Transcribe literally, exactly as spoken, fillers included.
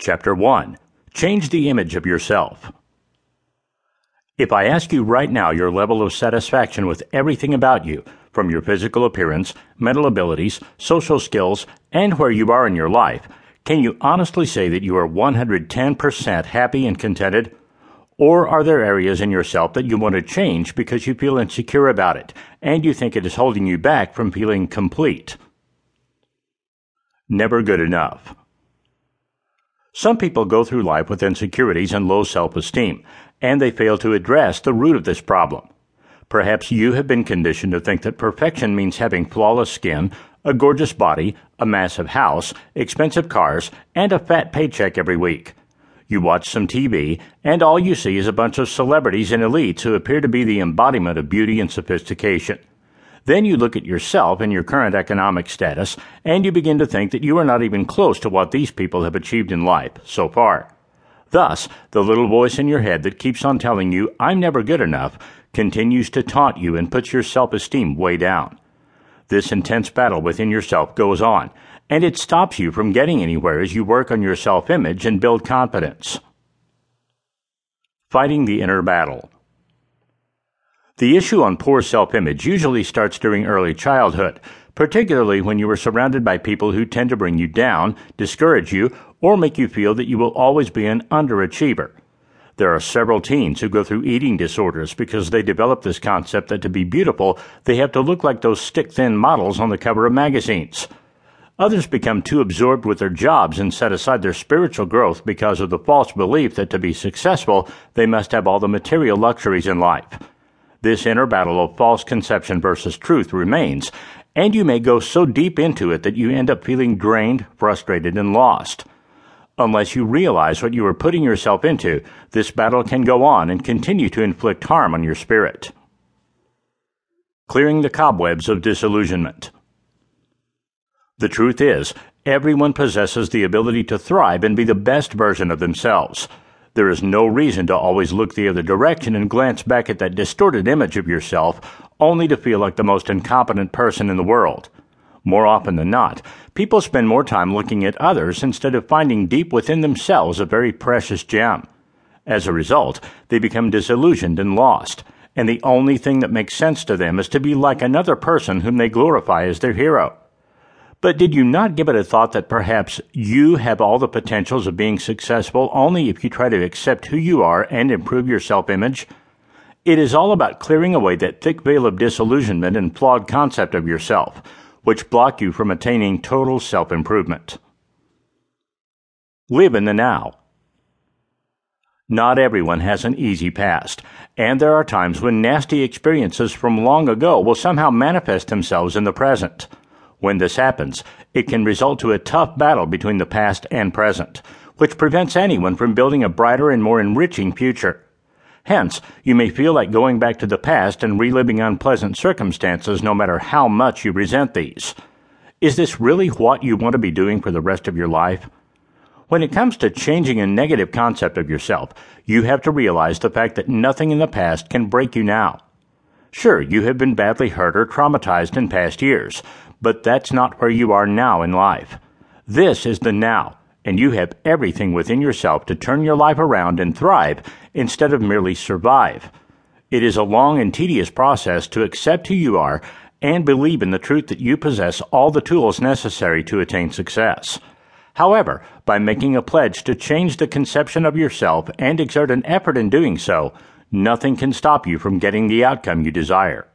Chapter one. Change the image of yourself. If I ask you right now your level of satisfaction with everything about you, from your physical appearance, mental abilities, social skills, and where you are in your life, can you honestly say that you are one hundred ten percent happy and contented? Or are there areas in yourself that you want to change because you feel insecure about it, and you think it is holding you back from feeling complete? Never good enough. Some people go through life with insecurities and low self-esteem, and they fail to address the root of this problem. Perhaps you have been conditioned to think that perfection means having flawless skin, a gorgeous body, a massive house, expensive cars, and a fat paycheck every week. You watch some T V, and all you see is a bunch of celebrities and elites who appear to be the embodiment of beauty and sophistication. Then you look at yourself and your current economic status, and you begin to think that you are not even close to what these people have achieved in life so far. Thus, the little voice in your head that keeps on telling you, "I'm never good enough," continues to taunt you and puts your self-esteem way down. This intense battle within yourself goes on, and it stops you from getting anywhere as you work on your self-image and build confidence. Fighting the inner battle. The issue on poor self-image usually starts during early childhood, particularly when you are surrounded by people who tend to bring you down, discourage you, or make you feel that you will always be an underachiever. There are several teens who go through eating disorders because they develop this concept that to be beautiful, they have to look like those stick-thin models on the cover of magazines. Others become too absorbed with their jobs and set aside their spiritual growth because of the false belief that to be successful, they must have all the material luxuries in life. This inner battle of false conception versus truth remains, and you may go so deep into it that you end up feeling drained, frustrated, and lost. Unless you realize what you are putting yourself into, this battle can go on and continue to inflict harm on your spirit. Clearing the cobwebs of disillusionment. The truth is, everyone possesses the ability to thrive and be the best version of themselves. There is no reason to always look the other direction and glance back at that distorted image of yourself, only to feel like the most incompetent person in the world. More often than not, people spend more time looking at others instead of finding deep within themselves a very precious gem. As a result, they become disillusioned and lost, and the only thing that makes sense to them is to be like another person whom they glorify as their hero. But did you not give it a thought that perhaps you have all the potentials of being successful only if you try to accept who you are and improve your self-image? It is all about clearing away that thick veil of disillusionment and flawed concept of yourself, which block you from attaining total self-improvement. Live in the now. Not everyone has an easy past, and there are times when nasty experiences from long ago will somehow manifest themselves in the present. When this happens, it can result to a tough battle between the past and present, which prevents anyone from building a brighter and more enriching future. Hence, you may feel like going back to the past and reliving unpleasant circumstances no matter how much you resent these. Is this really what you want to be doing for the rest of your life? When it comes to changing a negative concept of yourself, you have to realize the fact that nothing in the past can break you now. Sure, you have been badly hurt or traumatized in past years, but that's not where you are now in life. This is the now, and you have everything within yourself to turn your life around and thrive instead of merely survive. It is a long and tedious process to accept who you are and believe in the truth that you possess all the tools necessary to attain success. However, by making a pledge to change the conception of yourself and exert an effort in doing so, nothing can stop you from getting the outcome you desire.